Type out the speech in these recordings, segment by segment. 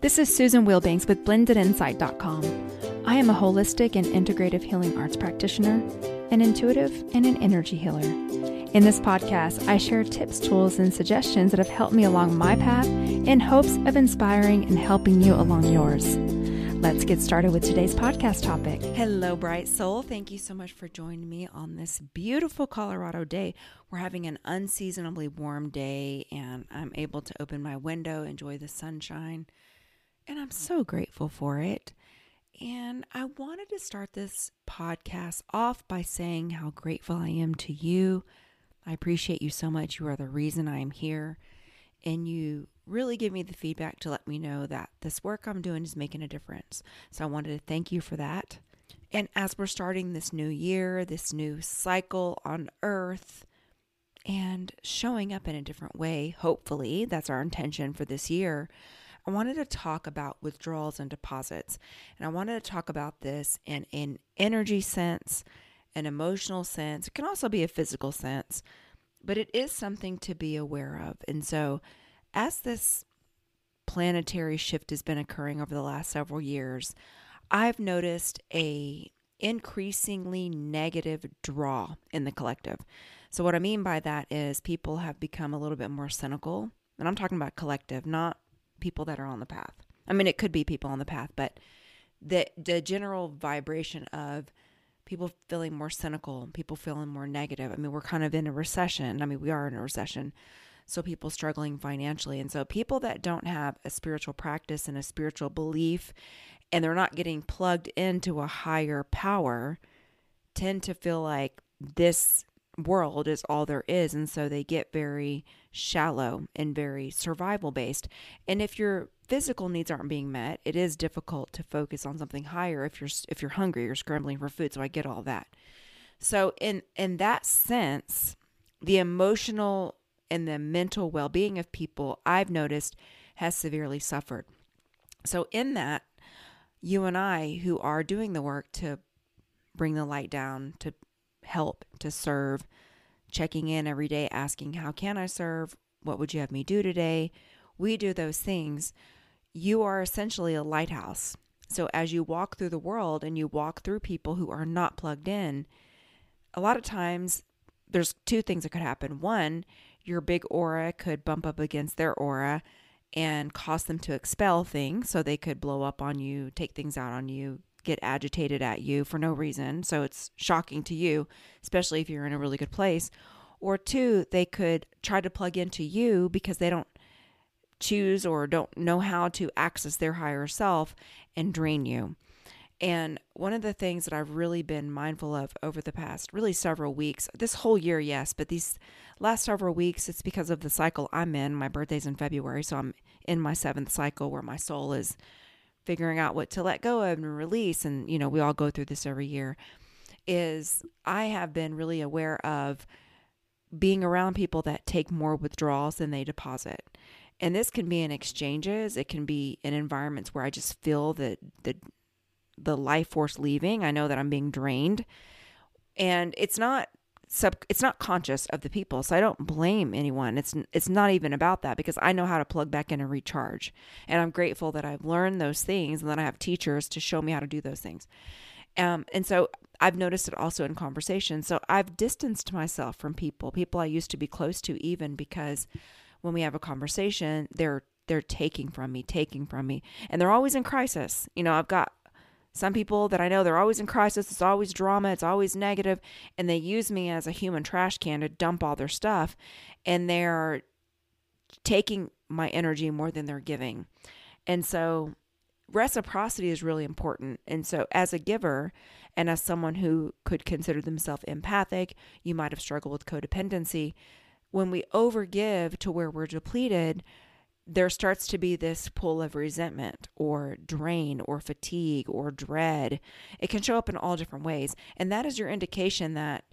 This is Susan Wilbanks with blendedinsight.com. I am a holistic and integrative healing arts practitioner, an intuitive, and an energy healer. In this podcast, I share tips, tools, and suggestions that have helped me along my path in hopes of inspiring and helping you along yours. Let's get started with today's podcast topic. Hello, bright soul. Thank you so much for joining me on this beautiful Colorado day. We're having an unseasonably warm day, and I'm able to open my window, enjoy the sunshine, and I'm so grateful for it. And I wanted to start this podcast off by saying how grateful I am to you. I appreciate you so much. You are the reason I am here, and you really give me the feedback to let me know that this work I'm doing is making a difference. So I wanted to thank you for that. And as we're starting this new year, this new cycle on earth, and showing up in a different way, hopefully, that's our intention for this year, I wanted to talk about withdrawals and deposits. And I wanted to talk about this in an energy sense, an emotional sense. It can also be a physical sense, but it is something to be aware of. And so as this planetary shift has been occurring over the last several years, I've noticed a increasingly negative draw in the collective. So what I mean by that is people have become a little bit more cynical. And I'm talking about collective, not people that are on the path. I mean, it could be people on the path, but the general vibration of people feeling more cynical, people feeling more negative. I mean, we're kind of in a recession. I mean, we are in a recession. So people struggling financially. And so people that don't have a spiritual practice and a spiritual belief, and they're not getting plugged into a higher power, tend to feel like this world is all there is. And so they get very shallow and very survival based. And if your physical needs aren't being met, it is difficult to focus on something higher. If you're hungry, you're scrambling for food. So I get all that. So in that sense, the emotional and the mental well-being of people, I've noticed, has severely suffered. So in that, you and I, who are doing the work to bring the light down, to help, to serve, checking in every day, asking, how can I serve? What would you have me do today? We do those things. You are essentially a lighthouse. So as you walk through the world and you walk through people who are not plugged in, a lot of times there's two things that could happen. One, your big aura could bump up against their aura and cause them to expel things. So they could blow up on you, take things out on you, get agitated at you for no reason. So it's shocking to you, especially if you're in a really good place. Or two, they could try to plug into you because they don't choose or don't know how to access their higher self and drain you. And one of the things that I've really been mindful of over the past really several weeks, this whole year, yes, but these last several weeks, it's because of the cycle I'm in. My birthday's in February, so I'm in my 7th cycle where my soul is figuring out what to let go of and release. And, you know, we all go through this every year, is I have been really aware of being around people that take more withdrawals than they deposit. And this can be in exchanges. It can be in environments where I just feel the life force leaving. I know that I'm being drained, and it's not conscious of the people. So I don't blame anyone. It's not even about that, because I know how to plug back in and recharge. And I'm grateful that I've learned those things, and then I have teachers to show me how to do those things. And so I've noticed it also in conversations. So I've distanced myself from people I used to be close to, even, because when we have a conversation, they're taking from me, and they're always in crisis. You know, I've got some people that I know, they're always in crisis. It's always drama. It's always negative. And they use me as a human trash can to dump all their stuff. And they're taking my energy more than they're giving. And so reciprocity is really important. And so as a giver, and as someone who could consider themselves empathic, you might have struggled with codependency. When we overgive to where we're depleted, there starts to be this pull of resentment or drain or fatigue or dread. It can show up in all different ways. And that is your indication that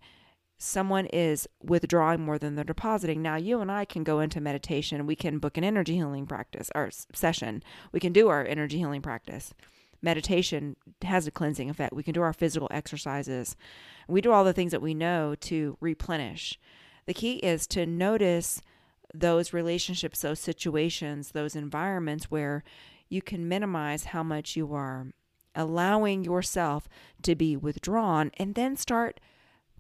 someone is withdrawing more than they're depositing. Now, you and I can go into meditation. We can book an energy healing practice or session. We can do our energy healing practice. Meditation has a cleansing effect. We can do our physical exercises. We do all the things that we know to replenish. The key is to notice those relationships, those situations, those environments where you can minimize how much you are allowing yourself to be withdrawn, and then start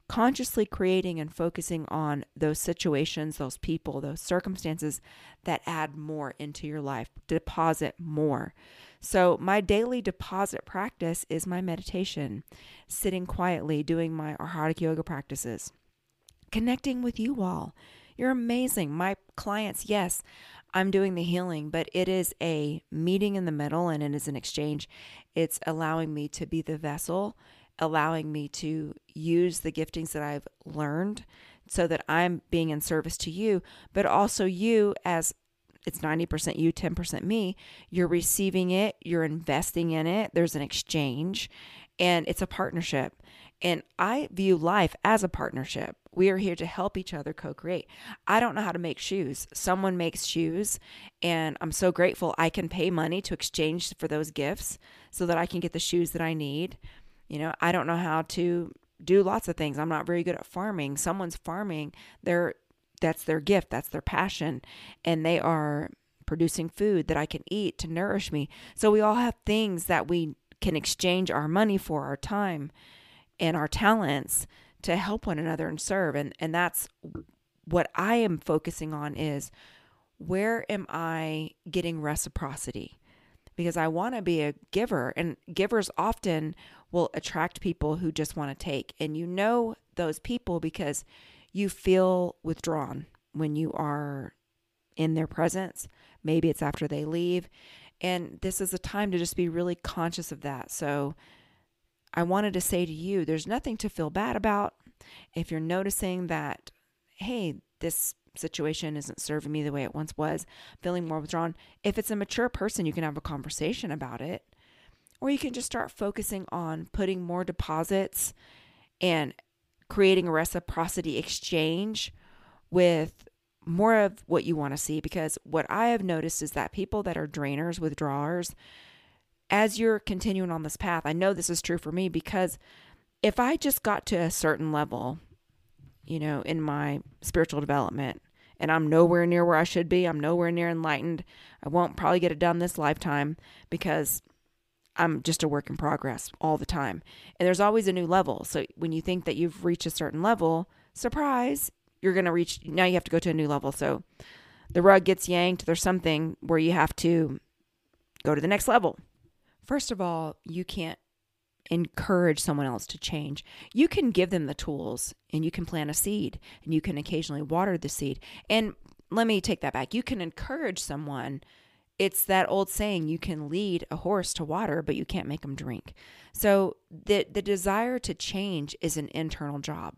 consciously creating and focusing on those situations, those people, those circumstances that add more into your life, deposit more. So my daily deposit practice is my meditation, sitting quietly, doing my Arhatic yoga practices, connecting with you all. You're amazing. My clients, yes, I'm doing the healing, but it is a meeting in the middle and it is an exchange. It's allowing me to be the vessel, allowing me to use the giftings that I've learned so that I'm being in service to you, but also you, as it's 90% you, 10% me, you're receiving it, you're investing in it, there's an exchange, and it's a partnership. And I view life as a partnership. We are here to help each other co-create. I don't know how to make shoes. Someone makes shoes, and I'm so grateful I can pay money to exchange for those gifts so that I can get the shoes that I need. You know, I don't know how to do lots of things. I'm not very good at farming. Someone's farming. That's their gift. That's their passion. And they are producing food that I can eat to nourish me. So we all have things that we can exchange our money for, our time and our talents to help one another and serve. And that's what I am focusing on, is where am I getting reciprocity? Because I want to be a giver, and givers often will attract people who just want to take. And you know those people because you feel withdrawn when you are in their presence. Maybe it's after they leave. And this is a time to just be really conscious of that. So I wanted to say to you, there's nothing to feel bad about. If you're noticing that, hey, this situation isn't serving me the way it once was, feeling more withdrawn. If it's a mature person, you can have a conversation about it, or you can just start focusing on putting more deposits and creating a reciprocity exchange with more of what you want to see. Because what I have noticed is that people that are drainers, withdrawers, as you're continuing on this path, I know this is true for me, because if I just got to a certain level, you know, in my spiritual development, and I'm nowhere near where I should be. I'm nowhere near enlightened. I won't probably get it done this lifetime because I'm just a work in progress all the time. And there's always a new level. So when you think that you've reached a certain level, surprise, you're going to reach, now you have to go to a new level. So the rug gets yanked. There's something where you have to go to the next level. First of all, you can't encourage someone else to change. You can give them the tools, and you can plant a seed, and you can occasionally water the seed. And let me take that back. You can encourage someone. It's that old saying, you can lead a horse to water, but you can't make them drink. So the desire to change is an internal job.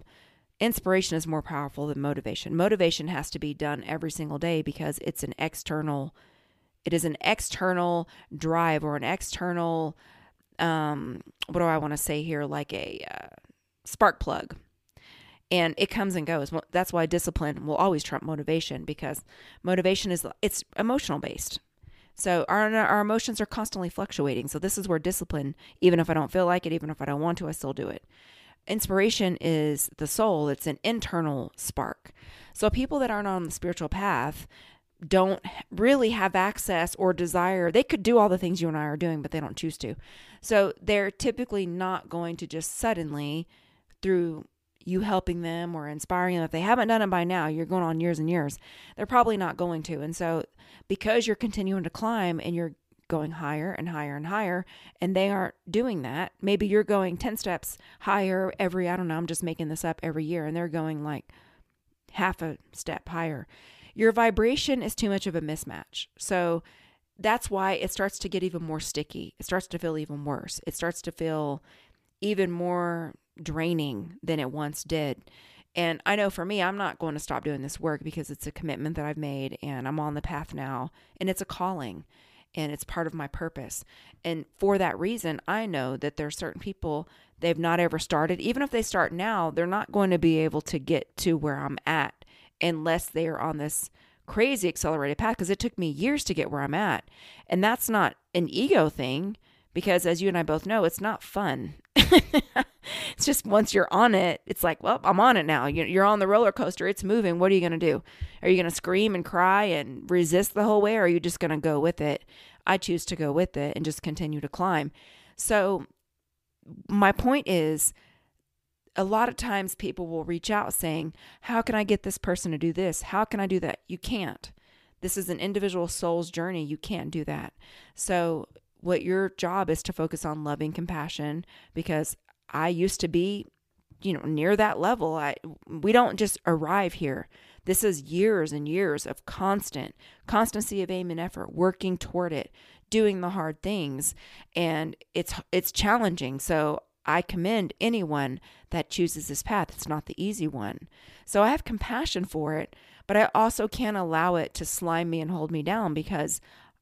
Inspiration is more powerful than motivation. Motivation has to be done every single day because it's an external, it is an external drive or an external what do I want to say here? Like a spark plug, and it comes and goes. Well, that's why discipline will always trump motivation, because motivation is, it's emotional based. So our emotions are constantly fluctuating. So this is where discipline, even if I don't feel like it, even if I don't want to, I still do it. Inspiration is the soul. It's an internal spark. So people that aren't on the spiritual path don't really have access or desire. They could do all the things you and I are doing, but they don't choose to. So they're typically not going to just suddenly, through you helping them or inspiring them, if they haven't done it by now, you're going on years and years, they're probably not going to. And so because you're continuing to climb and you're going higher and higher and higher, and they aren't doing that, maybe you're going 10 steps higher every, I don't know, I'm just making this up, every year, and they're going like half a step higher. Your vibration is too much of a mismatch. So that's why it starts to get even more sticky. It starts to feel even worse. It starts to feel even more draining than it once did. And I know for me, I'm not going to stop doing this work because it's a commitment that I've made, and I'm on the path now, and it's a calling, and it's part of my purpose. And for that reason, I know that there are certain people, they've not ever started. Even if they start now, they're not going to be able to get to where I'm at unless they are on this crazy accelerated path, because it took me years to get where I'm at. And that's not an ego thing, because as you and I both know, it's not fun. It's just once you're on it, it's like, well, I'm on it now. You're on the roller coaster. It's moving. What are you going to do? Are you going to scream and cry and resist the whole way? Or are you just going to go with it? I choose to go with it and just continue to climb. So my point is, a lot of times people will reach out saying, how can I get this person to do this? How can I do that? You can't. This is an individual soul's journey. You can't do that. So what your job is to focus on loving compassion, because I used to be, near that level. We don't just arrive here. This is years and years of constancy of aim and effort, working toward it, doing the hard things. And it's challenging. So I commend anyone that chooses this path. It's not the easy one. So I have compassion for it, but I also can't allow it to slime me and hold me down, because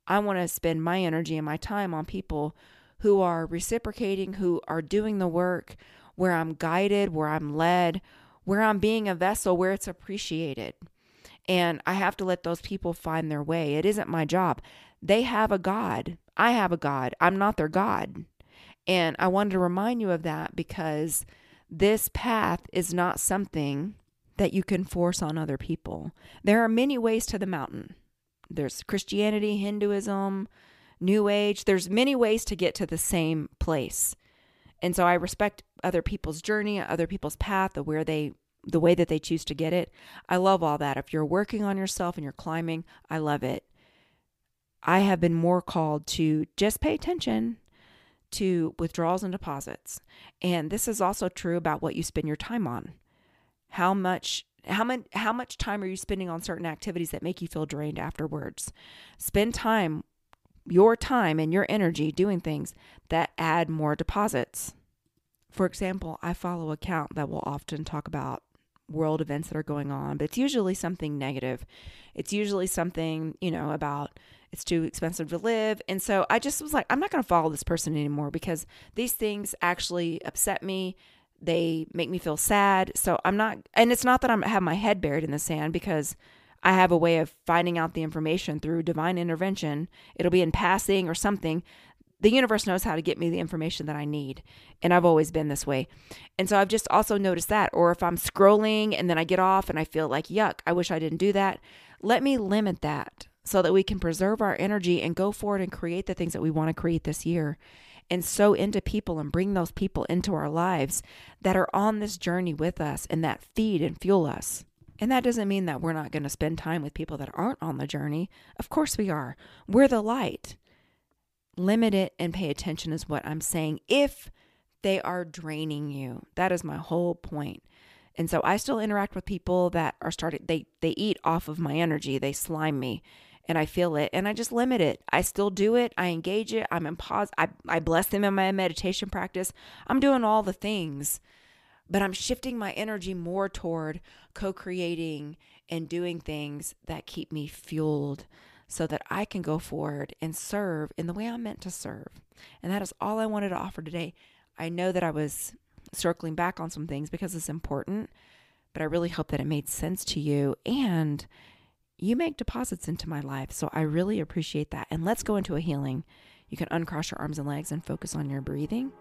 I want to spend my energy and my time on people who are reciprocating, who are doing the work, where I'm guided, where I'm led, where I'm being a vessel, where it's appreciated. And I have to let those people find their way. It isn't my job. They have a God. I have a God. I'm not their God. And I wanted to remind you of that, because this path is not something that you can force on other people. There are many ways to the mountain. There's Christianity, Hinduism, New Age. There's many ways to get to the same place. And so I respect other people's journey, other people's path, the way that they choose to get it. I love all that. If you're working on yourself and you're climbing, I love it. I have been more called to just pay attention to withdrawals and deposits. And this is also true about what you spend your time on. How much time are you spending on certain activities that make you feel drained afterwards? Spend your time and your energy doing things that add more deposits. For example, I follow an account that will often talk about world events that are going on, but it's usually something negative. It's usually something, about it's too expensive to live. And so I just was like, I'm not going to follow this person anymore, because these things actually upset me. They make me feel sad. So I'm not, and it's not that I have my head buried in the sand, because I have a way of finding out the information through divine intervention. It'll be in passing or something. The universe knows how to get me the information that I need. And I've always been this way. And so I've just also noticed that. Or if I'm scrolling and then I get off and I feel like, yuck, I wish I didn't do that. Let me limit that so that we can preserve our energy and go forward and create the things that we want to create this year. And sow into people and bring those people into our lives that are on this journey with us and that feed and fuel us. And that doesn't mean that we're not going to spend time with people that aren't on the journey. Of course we are. We're the light. Limit it and pay attention is what I'm saying. If they are draining you, that is my whole point. And so I still interact with people that are they eat off of my energy. They slime me. And I feel it, and I just limit it. I still do it. I engage it. I'm in pause. I bless them in my meditation practice. I'm doing all the things, but I'm shifting my energy more toward co-creating and doing things that keep me fueled so that I can go forward and serve in the way I'm meant to serve. And that is all I wanted to offer today. I know that I was circling back on some things because it's important, but I really hope that it made sense to you. And you make deposits into my life, so I really appreciate that. And let's go into a healing. You can uncross your arms and legs and focus on your breathing.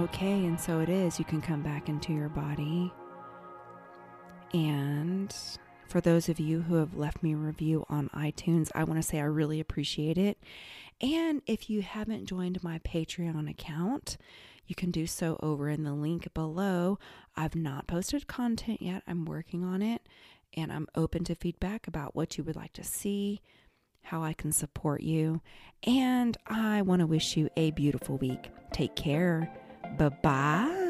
okay, and so it is, you can come back into your body. And for those of you who have left me a review on iTunes, I want to say I really appreciate it. And if you haven't joined my Patreon account, you can do so over in the link below. I've not posted content yet. I'm working on it, and I'm open to feedback about what you would like to see, how I can support you. And I want to wish you a beautiful week. Take care. Bye-bye.